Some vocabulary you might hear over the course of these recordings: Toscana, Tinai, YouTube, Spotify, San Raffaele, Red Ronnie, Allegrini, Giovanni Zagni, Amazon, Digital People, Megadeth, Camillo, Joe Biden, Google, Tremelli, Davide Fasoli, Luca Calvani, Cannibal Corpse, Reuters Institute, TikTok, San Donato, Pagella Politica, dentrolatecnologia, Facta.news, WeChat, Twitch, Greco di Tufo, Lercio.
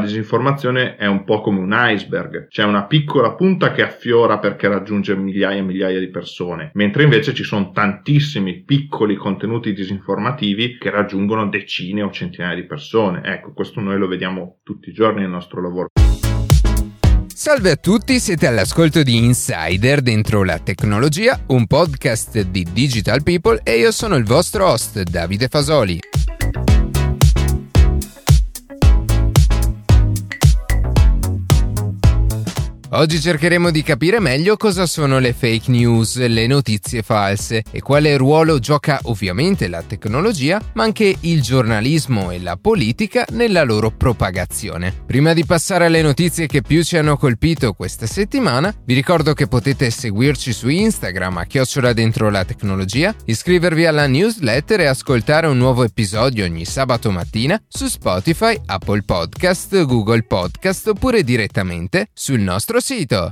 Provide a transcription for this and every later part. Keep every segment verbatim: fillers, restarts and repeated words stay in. La disinformazione è un po' come un iceberg, c'è una piccola punta che affiora perché raggiunge migliaia e migliaia di persone, mentre invece ci sono tantissimi piccoli contenuti disinformativi che raggiungono decine o centinaia di persone. Ecco, questo noi lo vediamo tutti i giorni nel nostro lavoro. Salve a tutti, siete all'ascolto di Insider dentro la tecnologia, un podcast di Digital People e io sono il vostro host Davide Fasoli. Oggi cercheremo di capire meglio cosa sono le fake news, le notizie false e quale ruolo gioca ovviamente la tecnologia, ma anche il giornalismo e la politica nella loro propagazione. Prima di passare alle notizie che più ci hanno colpito questa settimana, vi ricordo che potete seguirci su Instagram a chiocciola dentro la tecnologia, iscrivervi alla newsletter e ascoltare un nuovo episodio ogni sabato mattina su Spotify, Apple Podcast, Google Podcast oppure direttamente sul nostro sito.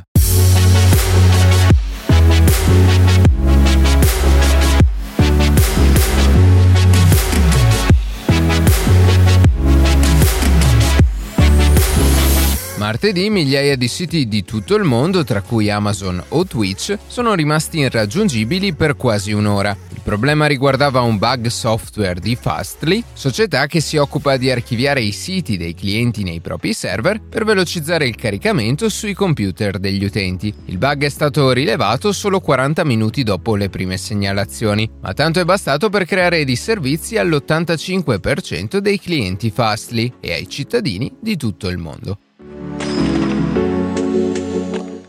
Martedì migliaia di siti di tutto il mondo, tra cui Amazon o Twitch, sono rimasti irraggiungibili per quasi un'ora. Il problema riguardava un bug software di Fastly, società che si occupa di archiviare i siti dei clienti nei propri server per velocizzare il caricamento sui computer degli utenti. Il bug è stato rilevato solo quaranta minuti dopo le prime segnalazioni, ma tanto è bastato per creare disservizi all'ottantacinque per cento dei clienti Fastly e ai cittadini di tutto il mondo.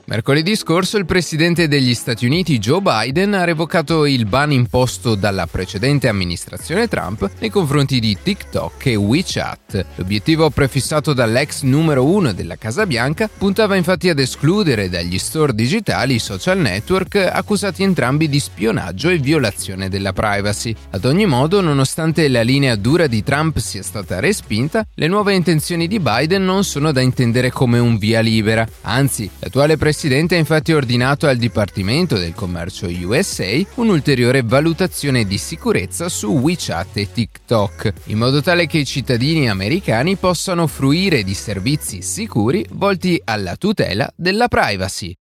Mercoledì scorso il presidente degli Stati Uniti Joe Biden ha revocato il ban imposto dalla precedente amministrazione Trump nei confronti di TikTok e WeChat. L'obiettivo prefissato dall'ex numero uno della Casa Bianca puntava infatti ad escludere dagli store digitali i social network accusati entrambi di spionaggio e violazione della privacy. Ad ogni modo, nonostante la linea dura di Trump sia stata respinta, le nuove intenzioni di Biden non sono da intendere come un via libera. Anzi, l'attuale presidente Il Presidente ha infatti ordinato al Dipartimento del Commercio U S A un'ulteriore valutazione di sicurezza su WeChat e TikTok, in modo tale che i cittadini americani possano fruire di servizi sicuri volti alla tutela della privacy.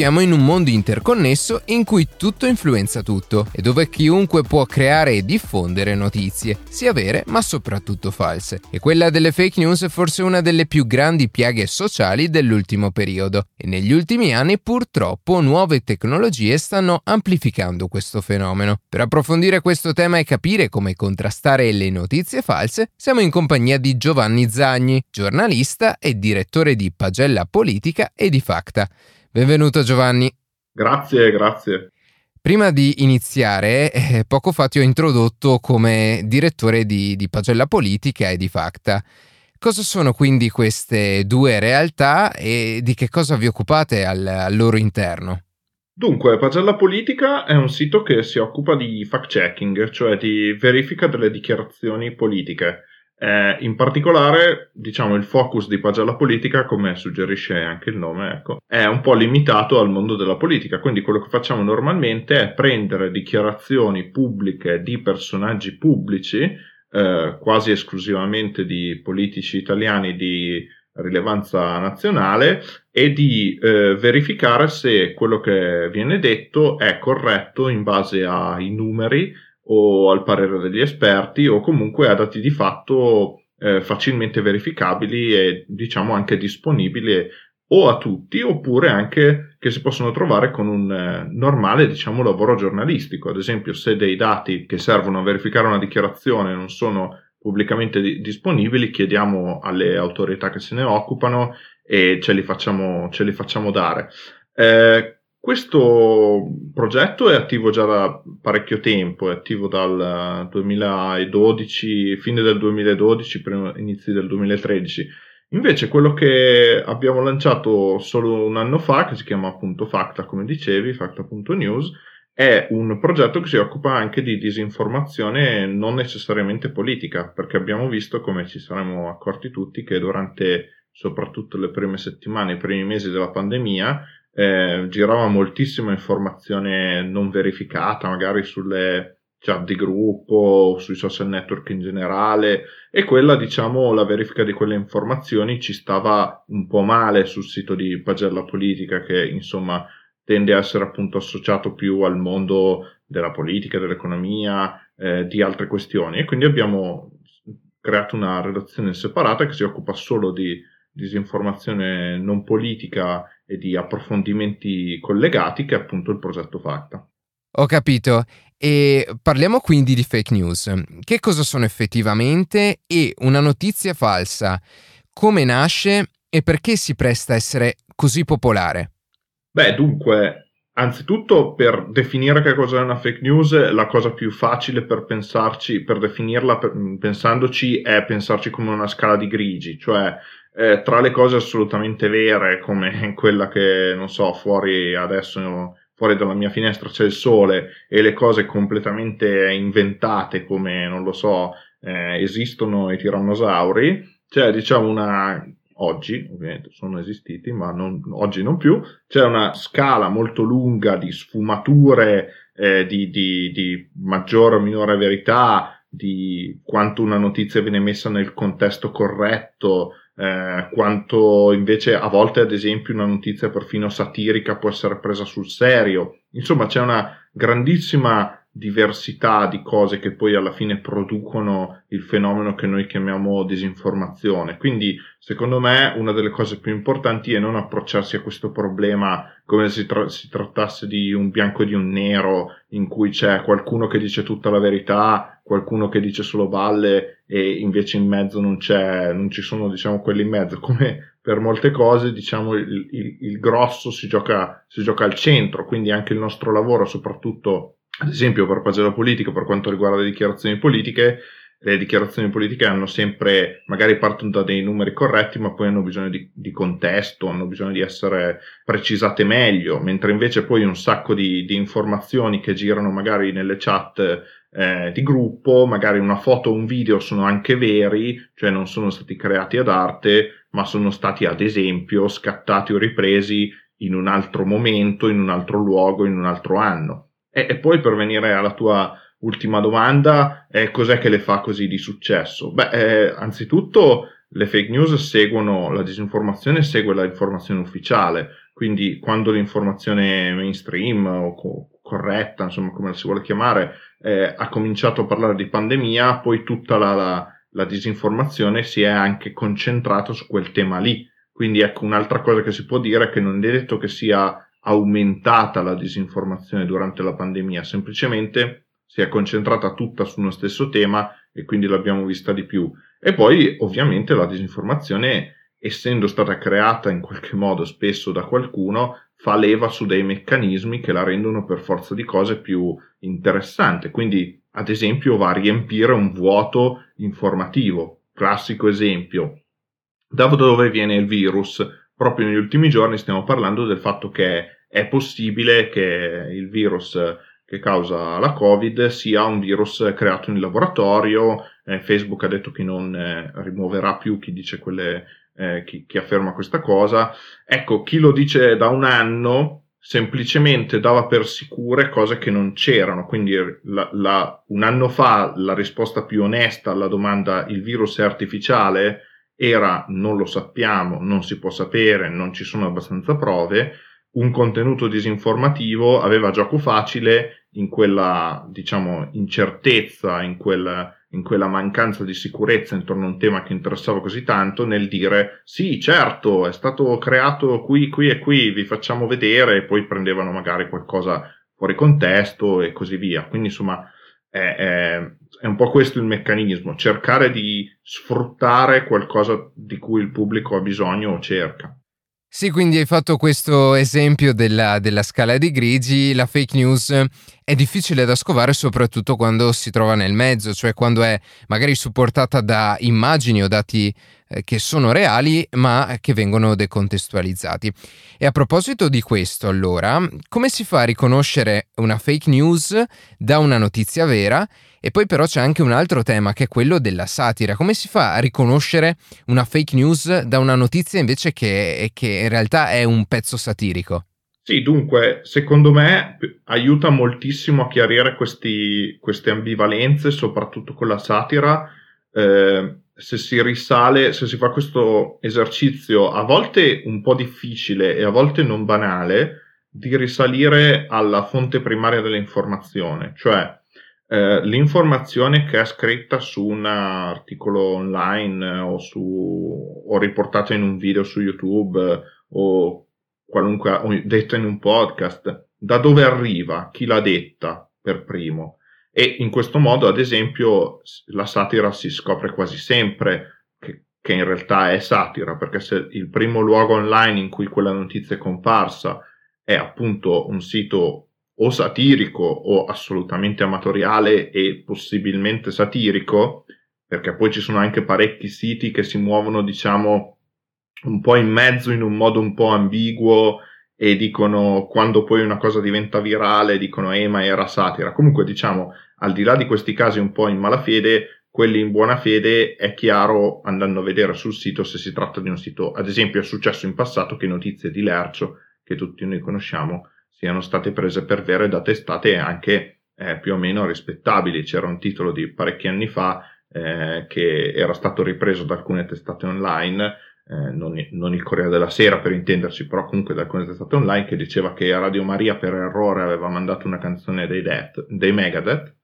Viviamo in un mondo interconnesso in cui tutto influenza tutto e dove chiunque può creare e diffondere notizie, sia vere ma soprattutto false. E quella delle fake news è forse una delle più grandi piaghe sociali dell'ultimo periodo e negli ultimi anni purtroppo nuove tecnologie stanno amplificando questo fenomeno. Per approfondire questo tema e capire come contrastare le notizie false, siamo in compagnia di Giovanni Zagni, giornalista e direttore di Pagella Politica e di Facta. Benvenuto Giovanni. Grazie, grazie. Prima di iniziare, eh, poco fa ti ho introdotto come direttore di, di Pagella Politica e di Facta. Cosa sono quindi queste due realtà e di che cosa vi occupate al, al loro interno? Dunque, Pagella Politica è un sito che si occupa di fact-checking, cioè di verifica delle dichiarazioni politiche. Eh, in particolare, diciamo, il focus di Pagella Politica, come suggerisce anche il nome, ecco, è un po' limitato al mondo della politica, quindi quello che facciamo normalmente è prendere dichiarazioni pubbliche di personaggi pubblici, eh, quasi esclusivamente di politici italiani di rilevanza nazionale, e di eh, verificare se quello che viene detto è corretto in base ai numeri o al parere degli esperti o comunque a dati di fatto eh, facilmente verificabili e diciamo anche disponibili o a tutti oppure anche che si possono trovare con un eh, normale diciamo lavoro giornalistico. Ad esempio, se dei dati che servono a verificare una dichiarazione non sono pubblicamente di- disponibili, chiediamo alle autorità che se ne occupano e ce li facciamo, ce li facciamo dare. Eh, Questo progetto è attivo già da parecchio tempo, è attivo dal duemiladodici, fine del duemiladodici, inizi del duemilatredici. Invece quello che abbiamo lanciato solo un anno fa, che si chiama appunto Facta, come dicevi, Facta.news, è un progetto che si occupa anche di disinformazione non necessariamente politica, perché abbiamo visto, come ci saremmo accorti tutti, che durante soprattutto le prime settimane, i primi mesi della pandemia, eh, girava moltissima informazione non verificata, magari sulle chat di gruppo, sui social network in generale, e quella, diciamo, la verifica di quelle informazioni ci stava un po' male sul sito di Pagella Politica, che insomma tende a essere appunto associato più al mondo della politica, dell'economia, eh, di altre questioni, e quindi abbiamo creato una redazione separata che si occupa solo di disinformazione non politica e di approfondimenti collegati, che è appunto il progetto Facta. Ho capito. E parliamo quindi di fake news. Che cosa sono effettivamente, e una notizia falsa come nasce e perché si presta a essere così popolare? Beh, dunque, anzitutto, per definire che cosa è una fake news, la cosa più facile per pensarci, per definirla per, pensandoci, è pensarci come una scala di grigi, cioè eh, tra le cose assolutamente vere, come quella che, non so, fuori adesso... fuori dalla mia finestra c'è il sole, e le cose completamente inventate come, non lo so, eh, esistono i tirannosauri, c'è, diciamo, una, oggi ovviamente sono esistiti, ma non, oggi non più, c'è una scala molto lunga di sfumature, eh, di, di, di maggiore o minore verità, di quanto una notizia viene messa nel contesto corretto, Eh, quanto invece a volte, ad esempio, una notizia perfino satirica può essere presa sul serio. Insomma, c'è una grandissima diversità di cose che poi alla fine producono il fenomeno che noi chiamiamo disinformazione. Quindi, secondo me, una delle cose più importanti è non approcciarsi a questo problema come se si, tra- si trattasse di un bianco e di un nero, in cui c'è qualcuno che dice tutta la verità, qualcuno che dice solo balle, e invece in mezzo non c'è, non ci sono, diciamo, quelli in mezzo. Come per molte cose, diciamo, il, il, il grosso si gioca, si gioca al centro, quindi anche il nostro lavoro, soprattutto ad esempio per Pagella Politica, per quanto riguarda le dichiarazioni politiche, le dichiarazioni politiche hanno sempre, magari partono da dei numeri corretti, ma poi hanno bisogno di, di contesto, hanno bisogno di essere precisate meglio, mentre invece poi un sacco di, di informazioni che girano magari nelle chat eh, di gruppo, magari una foto o un video, sono anche veri, cioè non sono stati creati ad arte, ma sono stati ad esempio scattati o ripresi in un altro momento, in un altro luogo, in un altro anno. E, e poi, per venire alla tua ultima domanda, eh, cos'è che le fa così di successo? Beh, eh, anzitutto le fake news seguono, la disinformazione segue la informazione ufficiale, quindi quando l'informazione mainstream o co- corretta, insomma come la si vuole chiamare, eh, ha cominciato a parlare di pandemia, poi tutta la, la, la disinformazione si è anche concentrata su quel tema lì. Quindi ecco, un'altra cosa che si può dire è che non è detto che sia aumentata la disinformazione durante la pandemia, semplicemente si è concentrata tutta su uno stesso tema e quindi l'abbiamo vista di più. E poi ovviamente la disinformazione, essendo stata creata in qualche modo spesso da qualcuno, fa leva su dei meccanismi che la rendono per forza di cose più interessante, quindi ad esempio va a riempire un vuoto informativo. Classico esempio: da dove viene il virus? Proprio negli ultimi giorni stiamo parlando del fatto che è possibile che il virus che causa la Covid sia un virus creato in laboratorio. Eh, Facebook ha detto che non eh, rimuoverà più chi dice quelle, eh, chi, chi afferma questa cosa. Ecco, chi lo dice da un anno semplicemente dava per sicure cose che non c'erano. Quindi la, la, un anno fa la risposta più onesta alla domanda "il virus è artificiale?" era "non lo sappiamo, non si può sapere, non ci sono abbastanza prove". Un contenuto disinformativo aveva gioco facile in quella, diciamo, incertezza, in quella, in quella mancanza di sicurezza intorno a un tema che interessava così tanto, nel dire "sì, certo, è stato creato qui, qui e qui, vi facciamo vedere", e poi prendevano magari qualcosa fuori contesto e così via. Quindi insomma è... è È un po' questo il meccanismo, cercare di sfruttare qualcosa di cui il pubblico ha bisogno o cerca. Sì, quindi hai fatto questo esempio della, della scala di grigi. La fake news è difficile da scovare, soprattutto quando si trova nel mezzo, cioè quando è magari supportata da immagini o dati che sono reali ma che vengono decontestualizzati. E a proposito di questo, allora, come si fa a riconoscere una fake news da una notizia vera? E poi però c'è anche un altro tema, che è quello della satira. Come si fa a riconoscere una fake news da una notizia invece che, che in realtà è un pezzo satirico? Sì, dunque, secondo me aiuta moltissimo a chiarire questi, queste ambivalenze, soprattutto con la satira. Eh, se si risale, se si fa questo esercizio, a volte un po' difficile e a volte non banale, di risalire alla fonte primaria dell'informazione, cioè eh, l'informazione che è scritta su un articolo online o, su, o riportata in un video su YouTube o qualunque, o detta in un podcast, da dove arriva, chi l'ha detta per primo. E in questo modo, ad esempio, la satira si scopre quasi sempre che, che in realtà è satira, perché se il primo luogo online in cui quella notizia è comparsa è appunto un sito o satirico o assolutamente amatoriale e possibilmente satirico, perché poi ci sono anche parecchi siti che si muovono, diciamo, un po' in mezzo, in un modo un po' ambiguo, e dicono, quando poi una cosa diventa virale, dicono eh ma era satira. Comunque, diciamo, al di là di questi casi un po' in malafede, quelli in buona fede è chiaro andando a vedere sul sito se si tratta di un sito. Ad esempio, è successo in passato che notizie di Lercio, che tutti noi conosciamo, siano state prese per vere da testate anche eh, più o meno rispettabili. C'era un titolo di parecchi anni fa eh, che era stato ripreso da alcune testate online, Eh, non, non il Corriere della Sera per intenderci, però comunque da alcune testate online, che diceva che Radio Maria per errore aveva mandato una canzone dei, Death, dei Megadeth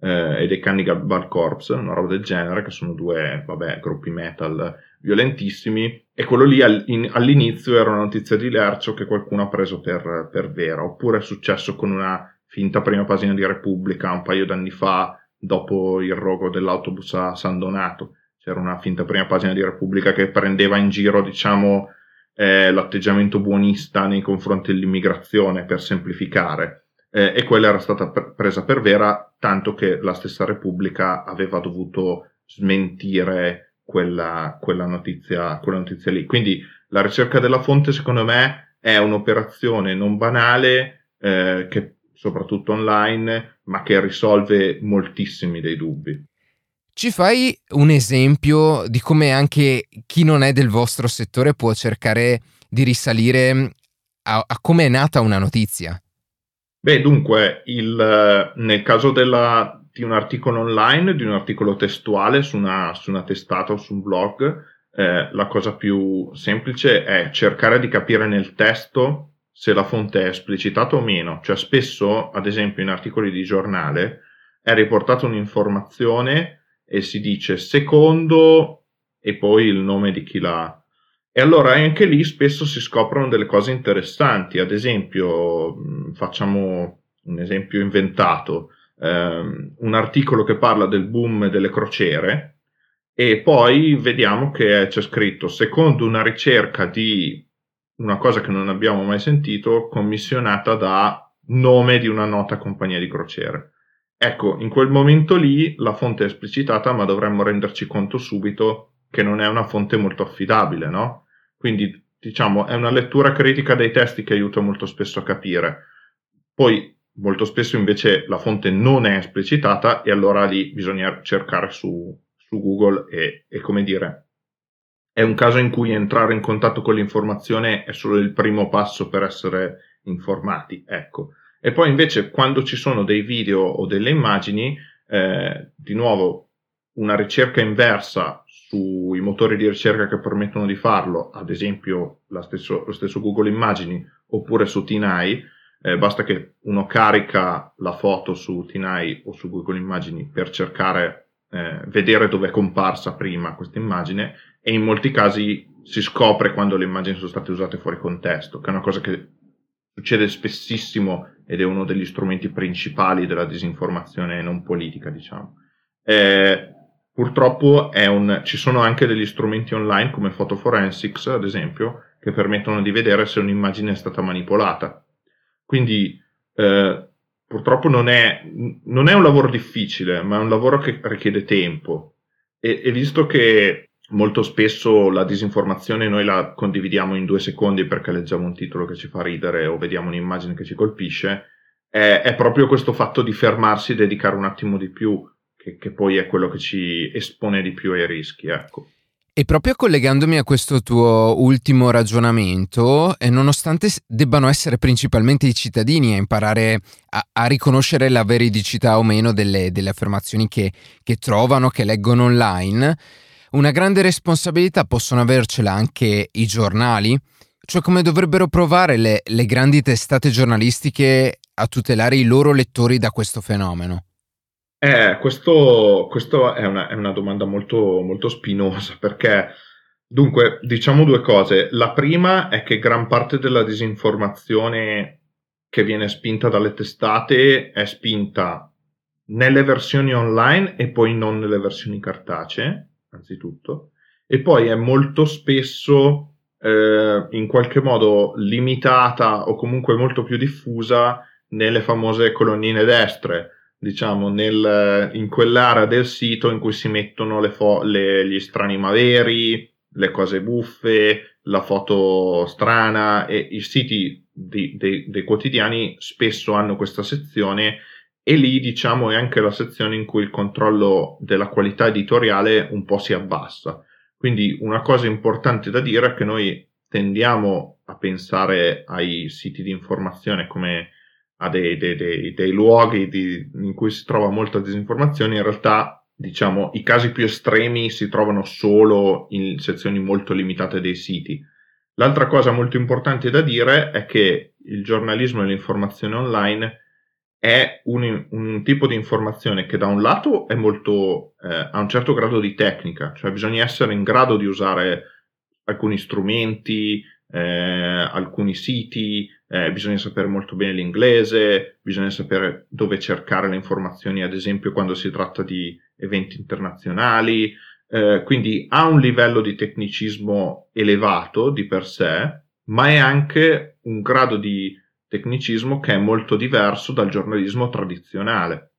eh, e dei Cannibal Corpse, una roba del genere, che sono due vabbè, gruppi metal violentissimi, e quello lì all, in, all'inizio era una notizia di Lercio che qualcuno ha preso per, per vera. Oppure è successo con una finta prima pagina di Repubblica un paio d'anni fa, dopo il rogo dell'autobus a San Donato. C'era una finta prima pagina di Repubblica che prendeva in giro, diciamo, eh, l'atteggiamento buonista nei confronti dell'immigrazione, per semplificare, eh, e quella era stata pre- presa per vera, tanto che la stessa Repubblica aveva dovuto smentire quella, quella, notizia, quella notizia lì. Quindi la ricerca della fonte, secondo me, è un'operazione non banale, eh, che soprattutto online, ma che risolve moltissimi dei dubbi. Ci fai un esempio di come anche chi non è del vostro settore può cercare di risalire a, a come è nata una notizia? Beh, dunque, il, nel caso della, di un articolo online, di un articolo testuale su una, su una testata o su un blog, eh, la cosa più semplice è cercare di capire nel testo se la fonte è esplicitata o meno. Cioè, spesso, ad esempio, in articoli di giornale è riportata un'informazione e si dice secondo e poi il nome di chi l'ha. E allora anche lì spesso si scoprono delle cose interessanti. Ad esempio, facciamo un esempio inventato, ehm, un articolo che parla del boom delle crociere, e poi vediamo che c'è scritto, secondo una ricerca di una cosa che non abbiamo mai sentito, commissionata da nome di una nota compagnia di crociere. Ecco, in quel momento lì la fonte è esplicitata, ma dovremmo renderci conto subito che non è una fonte molto affidabile, no? Quindi, diciamo, è una lettura critica dei testi che aiuta molto spesso a capire. Poi, molto spesso invece la fonte non è esplicitata, e allora lì bisogna cercare su, su Google e, e, come dire, è un caso in cui entrare in contatto con l'informazione è solo il primo passo per essere informati, ecco. E poi invece quando ci sono dei video o delle immagini, eh, di nuovo una ricerca inversa sui motori di ricerca che permettono di farlo, ad esempio la stesso, lo stesso Google Immagini oppure su Tinai, eh, basta che uno carica la foto su Tinai o su Google Immagini per cercare, eh, vedere dove è comparsa prima questa immagine, e in molti casi si scopre quando le immagini sono state usate fuori contesto, che è una cosa che succede spessissimo ed è uno degli strumenti principali della disinformazione non politica, diciamo. Eh, purtroppo è un, ci sono anche degli strumenti online come Photo Forensics, ad esempio, che permettono di vedere se un'immagine è stata manipolata. Quindi eh, purtroppo non è, non è un lavoro difficile, ma è un lavoro che richiede tempo. E, e visto che molto spesso la disinformazione noi la condividiamo in due secondi perché leggiamo un titolo che ci fa ridere o vediamo un'immagine che ci colpisce, è, è proprio questo fatto di fermarsi, dedicare un attimo di più, che, che poi è quello che ci espone di più ai rischi, ecco. E proprio collegandomi a questo tuo ultimo ragionamento, eh, nonostante debbano essere principalmente i cittadini a imparare a, a riconoscere la veridicità o meno delle, delle affermazioni che, che trovano, che leggono online, una grande responsabilità possono avercela anche i giornali, cioè come dovrebbero provare le, le grandi testate giornalistiche a tutelare i loro lettori da questo fenomeno. Eh, questo, questo è, una, è una domanda molto, molto spinosa, perché dunque diciamo due cose. La prima è che gran parte della disinformazione che viene spinta dalle testate è spinta nelle versioni online e poi non nelle versioni cartacee, anzitutto, e poi è molto spesso eh, in qualche modo limitata o comunque molto più diffusa nelle famose colonnine destre, diciamo, nel, in quell'area del sito in cui si mettono le fo- le, gli strani maveri, le cose buffe, la foto strana, e i siti di, de, dei quotidiani spesso hanno questa sezione, e lì diciamo è anche la sezione in cui il controllo della qualità editoriale un po' si abbassa. Quindi una cosa importante da dire è che noi tendiamo a pensare ai siti di informazione come a dei, dei, dei, dei luoghi di, in cui si trova molta disinformazione. In realtà, diciamo, i casi più estremi si trovano solo in sezioni molto limitate dei siti. L'altra cosa molto importante da dire è che il giornalismo e l'informazione online è un, un tipo di informazione che da un lato è molto eh, ha un certo grado di tecnica, cioè bisogna essere in grado di usare alcuni strumenti, eh, alcuni siti, Eh, bisogna sapere molto bene l'inglese, bisogna sapere dove cercare le informazioni, ad esempio quando si tratta di eventi internazionali, eh, quindi ha un livello di tecnicismo elevato di per sé, ma è anche un grado di tecnicismo che è molto diverso dal giornalismo tradizionale.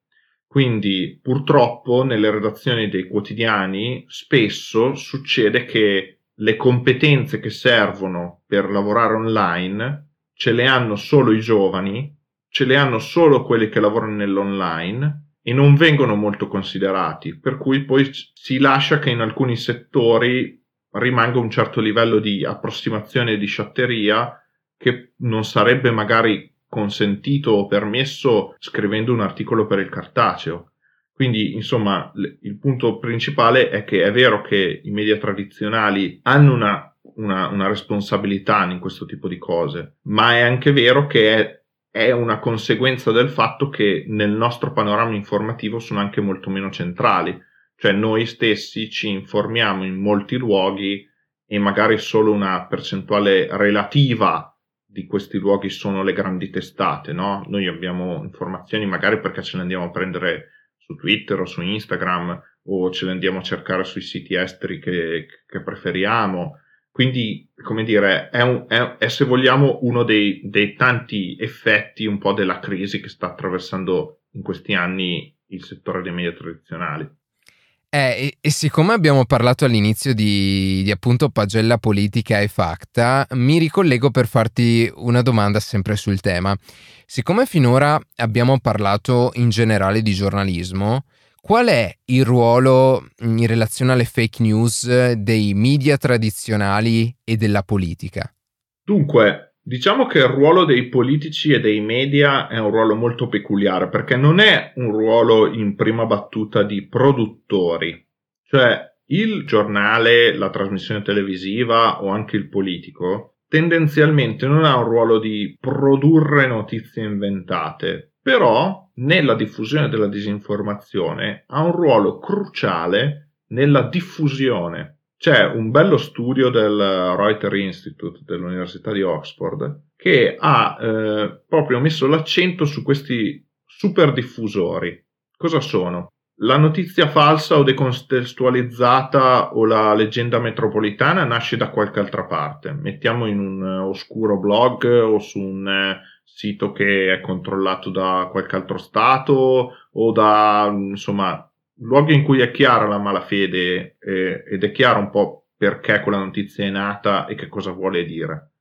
Quindi purtroppo nelle redazioni dei quotidiani spesso succede che le competenze che servono per lavorare online ce le hanno solo i giovani, ce le hanno solo quelli che lavorano nell'online e non vengono molto considerati, per cui poi si lascia che in alcuni settori rimanga un certo livello di approssimazione e di sciatteria che non sarebbe magari consentito o permesso scrivendo un articolo per il cartaceo. Quindi, insomma, il punto principale è che è vero che i media tradizionali hanno una Una, una responsabilità in questo tipo di cose, ma è anche vero che è, è una conseguenza del fatto che nel nostro panorama informativo sono anche molto meno centrali, cioè noi stessi ci informiamo in molti luoghi e magari solo una percentuale relativa di questi luoghi sono le grandi testate, no? Noi abbiamo informazioni magari perché ce le andiamo a prendere su Twitter o su Instagram, o ce le andiamo a cercare sui siti esteri che, che preferiamo. Quindi, come dire, è, un, è, è se vogliamo uno dei, dei tanti effetti un po' della crisi che sta attraversando in questi anni il settore dei media tradizionali. Eh, e, e siccome abbiamo parlato all'inizio di, di appunto Pagella Politica e Facta, mi ricollego per farti una domanda sempre sul tema. Siccome finora abbiamo parlato in generale di giornalismo, qual è il ruolo in relazione alle fake news dei media tradizionali e della politica? Dunque, diciamo che il ruolo dei politici e dei media è un ruolo molto peculiare, perché non è un ruolo in prima battuta di produttori. Cioè, il giornale, la trasmissione televisiva o anche il politico tendenzialmente non ha un ruolo di produrre notizie inventate, però nella diffusione della disinformazione ha un ruolo cruciale nella diffusione. C'è un bello studio del Reuters Institute dell'Università di Oxford che ha eh, proprio messo l'accento su questi super diffusori. Cosa sono? La notizia falsa o decontestualizzata o la leggenda metropolitana nasce da qualche altra parte, mettiamo in un oscuro blog o su un sito che è controllato da qualche altro stato o da, insomma, luoghi in cui è chiara la malafede eh, ed è chiaro un po' perché quella notizia è nata e che cosa vuole dire.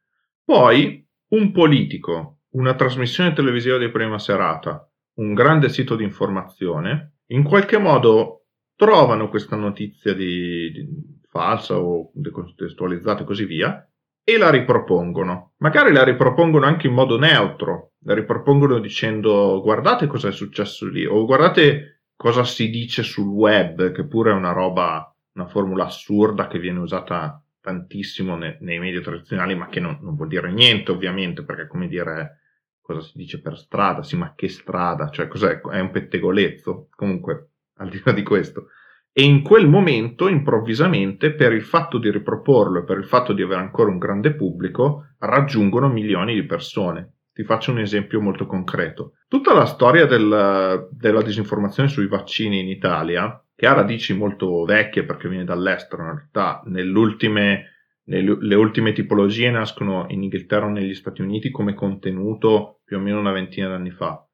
Poi un politico, una trasmissione televisiva di prima serata, un grande sito di informazione, in qualche modo trovano questa notizia di, di falsa o decontestualizzata e così via, e la ripropongono. Magari la ripropongono anche in modo neutro, la ripropongono dicendo guardate cosa è successo lì, o guardate cosa si dice sul web, che pure è una roba, una formula assurda che viene usata tantissimo ne, nei media tradizionali, ma che non, non vuol dire niente ovviamente, perché come dire cosa si dice per strada, sì ma che strada, cioè cos'è, è un pettegolezzo, comunque al di là di questo. E in quel momento, improvvisamente, per il fatto di riproporlo e per il fatto di avere ancora un grande pubblico, raggiungono milioni di persone. Ti faccio un esempio molto concreto. Tutta la storia del, della disinformazione sui vaccini in Italia, che ha radici molto vecchie perché viene dall'estero, in realtà nell'ultime, nelle ultime tipologie nascono in Inghilterra o negli Stati Uniti come contenuto più o meno una ventina d'anni fa.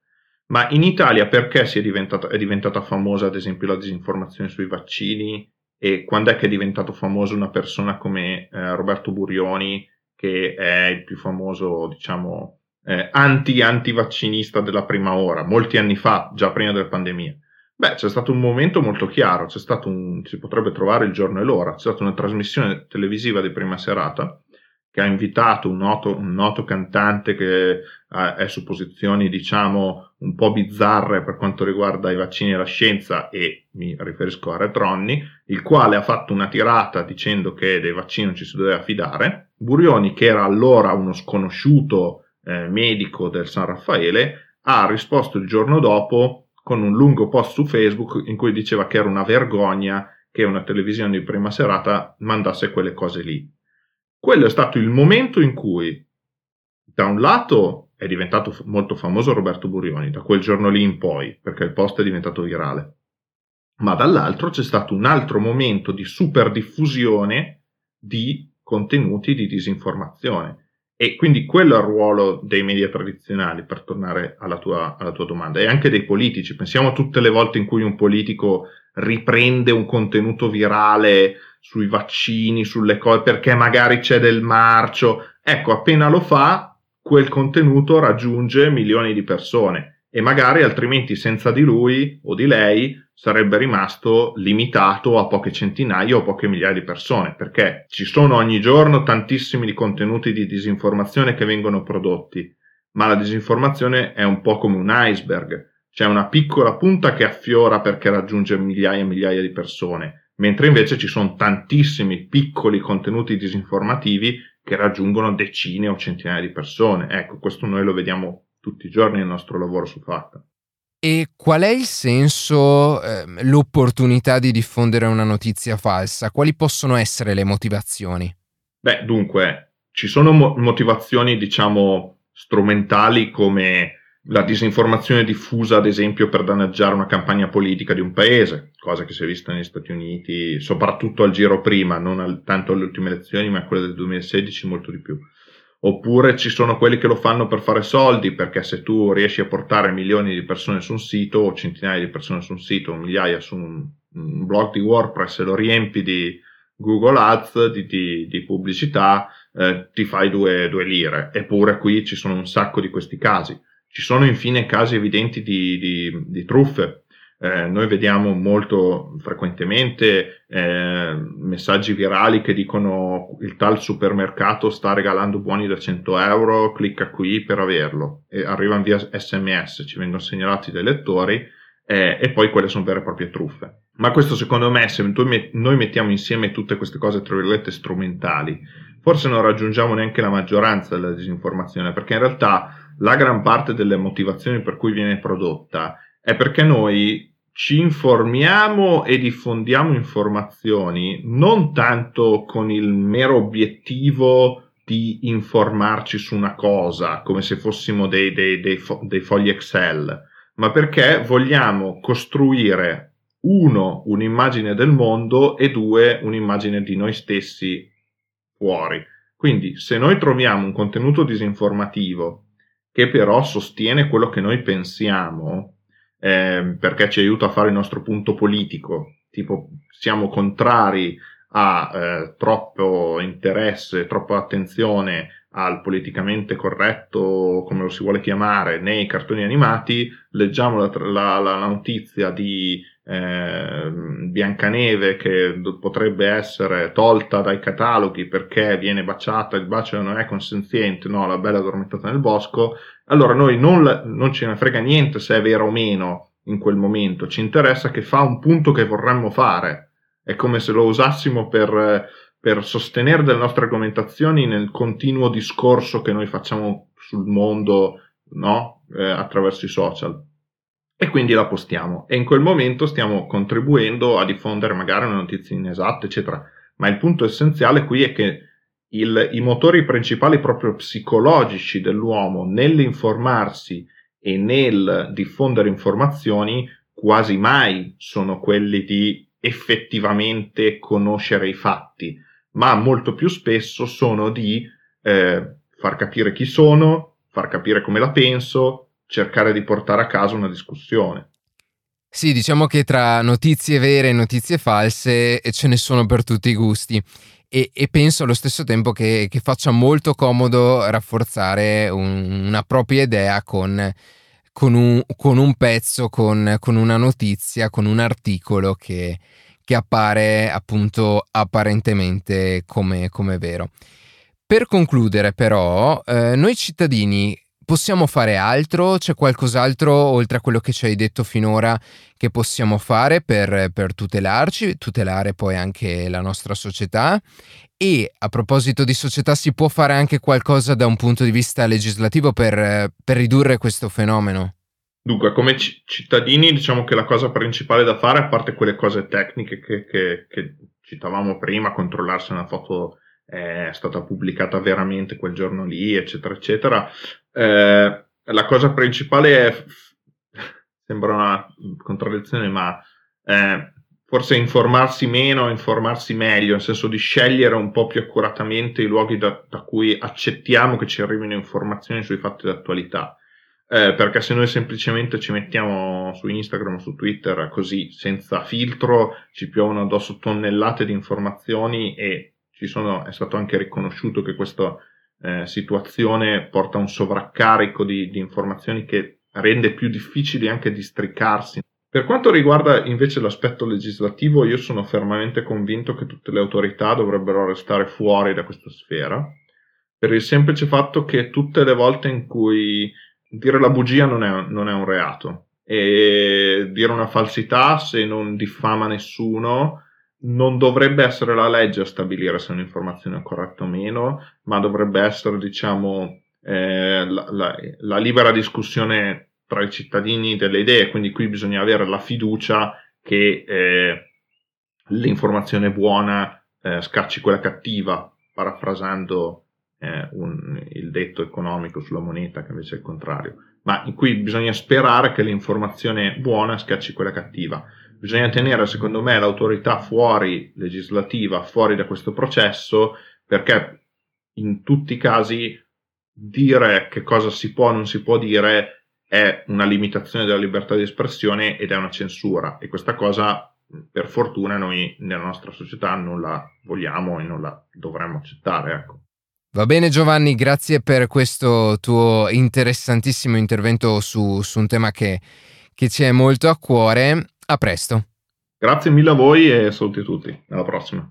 Ma in Italia perché si è diventata, è diventata famosa ad esempio la disinformazione sui vaccini, e quando è che è diventato famoso una persona come eh, Roberto Burioni, che è il più famoso, diciamo, eh, anti-antivaccinista della prima ora, molti anni fa, già prima della pandemia? Beh, c'è stato un momento molto chiaro, c'è stato un, si potrebbe trovare il giorno e l'ora, c'è stata una trasmissione televisiva di prima serata che ha invitato un noto, un noto cantante che eh, è su posizioni, diciamo, un po' bizzarre per quanto riguarda i vaccini e la scienza, e mi riferisco a Red Ronnie, il quale ha fatto una tirata dicendo che dei vaccini non ci si doveva fidare. Burioni, che era allora uno sconosciuto eh, medico del San Raffaele, ha risposto il giorno dopo con un lungo post su Facebook in cui diceva che era una vergogna che una televisione di prima serata mandasse quelle cose lì. Quello è stato il momento in cui, da un lato, è diventato f- molto famoso Roberto Burioni, da quel giorno lì in poi, perché il post è diventato virale, ma dall'altro c'è stato un altro momento di super diffusione di contenuti di disinformazione. E quindi quello è il ruolo dei media tradizionali, per tornare alla tua, alla tua domanda, e anche dei politici. Pensiamo a tutte le volte in cui un politico riprende un contenuto virale sui vaccini, sulle cose, perché magari c'è del marcio. Ecco, appena lo fa, quel contenuto raggiunge milioni di persone, e magari altrimenti senza di lui o di lei sarebbe rimasto limitato a poche centinaia o poche migliaia di persone, perché ci sono ogni giorno tantissimi di contenuti di disinformazione che vengono prodotti, ma la disinformazione è un po' come un iceberg, c'è una piccola punta che affiora perché raggiunge migliaia e migliaia di persone, mentre invece ci sono tantissimi piccoli contenuti disinformativi che raggiungono decine o centinaia di persone. Ecco, questo noi lo vediamo tutti i giorni nel nostro lavoro su Facta. E qual è il senso, eh, l'opportunità di diffondere una notizia falsa? Quali possono essere le motivazioni? Beh, dunque, ci sono mo- motivazioni, diciamo, strumentali, come la disinformazione diffusa, ad esempio, per danneggiare una campagna politica di un paese, cosa che si è vista negli Stati Uniti, soprattutto al giro prima, non al, tanto alle ultime elezioni, ma a quelle del duemilasedici molto di più. Oppure ci sono quelli che lo fanno per fare soldi, perché se tu riesci a portare milioni di persone su un sito, o centinaia di persone su un sito, o migliaia su un, un blog di WordPress, e lo riempi di Google Ads, di, di, di pubblicità, eh, ti fai due, due lire. Eppure qui ci sono un sacco di questi casi. Ci sono infine casi evidenti di, di, di truffe. Eh, noi vediamo molto frequentemente eh, messaggi virali che dicono il tal supermercato sta regalando buoni da cento euro, clicca qui per averlo, e arrivano via sms, ci vengono segnalati dai lettori, eh, e poi quelle sono vere e proprie truffe. Ma questo, secondo me, se noi mettiamo insieme tutte queste cose tra virgolette strumentali, forse non raggiungiamo neanche la maggioranza della disinformazione, perché in realtà la gran parte delle motivazioni per cui viene prodotta è perché noi ci informiamo e diffondiamo informazioni non tanto con il mero obiettivo di informarci su una cosa, come se fossimo dei, dei, dei, fo- dei fogli Excel, ma perché vogliamo costruire, uno, un'immagine del mondo, e due, un'immagine di noi stessi fuori. Quindi, se noi troviamo un contenuto disinformativo che però sostiene quello che noi pensiamo, eh, perché ci aiuta a fare il nostro punto politico, tipo siamo contrari a eh, troppo interesse, troppa attenzione al politicamente corretto, come lo si vuole chiamare, nei cartoni animati, leggiamo la, la, la notizia di eh, Biancaneve che potrebbe essere tolta dai cataloghi perché viene baciata, il bacio non è consenziente, no, la bella addormentata nel bosco, allora noi non, non ce ne frega niente se è vero o meno in quel momento, ci interessa che fa un punto che vorremmo fare, è come se lo usassimo per... per sostenere delle nostre argomentazioni nel continuo discorso che noi facciamo sul mondo, no? Eh, attraverso i social, e quindi la postiamo e in quel momento stiamo contribuendo a diffondere magari una notizia inesatta eccetera, ma il punto essenziale qui è che il, i motori principali proprio psicologici dell'uomo nell'informarsi e nel diffondere informazioni quasi mai sono quelli di effettivamente conoscere i fatti, ma molto più spesso sono di eh, far capire chi sono, far capire come la penso, cercare di portare a casa una discussione. Sì, diciamo che tra notizie vere e notizie false ce ne sono per tutti i gusti e, e penso allo stesso tempo che, che faccia molto comodo rafforzare un, una propria idea con Con un, con un pezzo, con, con una notizia, con un articolo che, che appare appunto apparentemente come, come vero. Per concludere però, eh, noi cittadini possiamo fare altro? C'è qualcos'altro oltre a quello che ci hai detto finora che possiamo fare per, per tutelarci, tutelare poi anche la nostra società? E a proposito di società, si può fare anche qualcosa da un punto di vista legislativo per, per ridurre questo fenomeno? Dunque, come c- cittadini diciamo che la cosa principale da fare, a parte quelle cose tecniche che, che, che citavamo prima, controllarsi se una foto è stata pubblicata veramente quel giorno lì, eccetera, eccetera, eh, la cosa principale è, sembra una contraddizione, ma... Eh, forse informarsi meno, informarsi meglio, nel senso di scegliere un po' più accuratamente i luoghi da, da cui accettiamo che ci arrivino informazioni sui fatti d'attualità, eh, perché se noi semplicemente ci mettiamo su Instagram o su Twitter così, senza filtro, ci piovono addosso tonnellate di informazioni e ci sono, è stato anche riconosciuto che questa eh, situazione porta a un sovraccarico di, di informazioni che rende più difficile anche districarsi. Per quanto riguarda invece l'aspetto legislativo, io sono fermamente convinto che tutte le autorità dovrebbero restare fuori da questa sfera, per il semplice fatto che tutte le volte in cui dire la bugia non è, non è un reato, e dire una falsità, se non diffama nessuno, non dovrebbe essere la legge a stabilire se un'informazione è corretta o meno, ma dovrebbe essere, diciamo, eh, la, la, la libera discussione tra i cittadini delle idee, quindi qui bisogna avere la fiducia che eh, l'informazione buona eh, scacci quella cattiva, parafrasando eh, un, il detto economico sulla moneta che invece è il contrario, ma in cui bisogna sperare che l'informazione buona scacci quella cattiva. Bisogna tenere, secondo me, l'autorità fuori legislativa, fuori da questo processo, perché in tutti i casi dire che cosa si può o non si può dire è una limitazione della libertà di espressione ed è una censura, e questa cosa per fortuna noi nella nostra società non la vogliamo e non la dovremmo accettare, ecco. Va bene Giovanni, grazie per questo tuo interessantissimo intervento su, su un tema che, che ci è molto a cuore. A presto. Grazie mille a voi e saluti a tutti, alla prossima.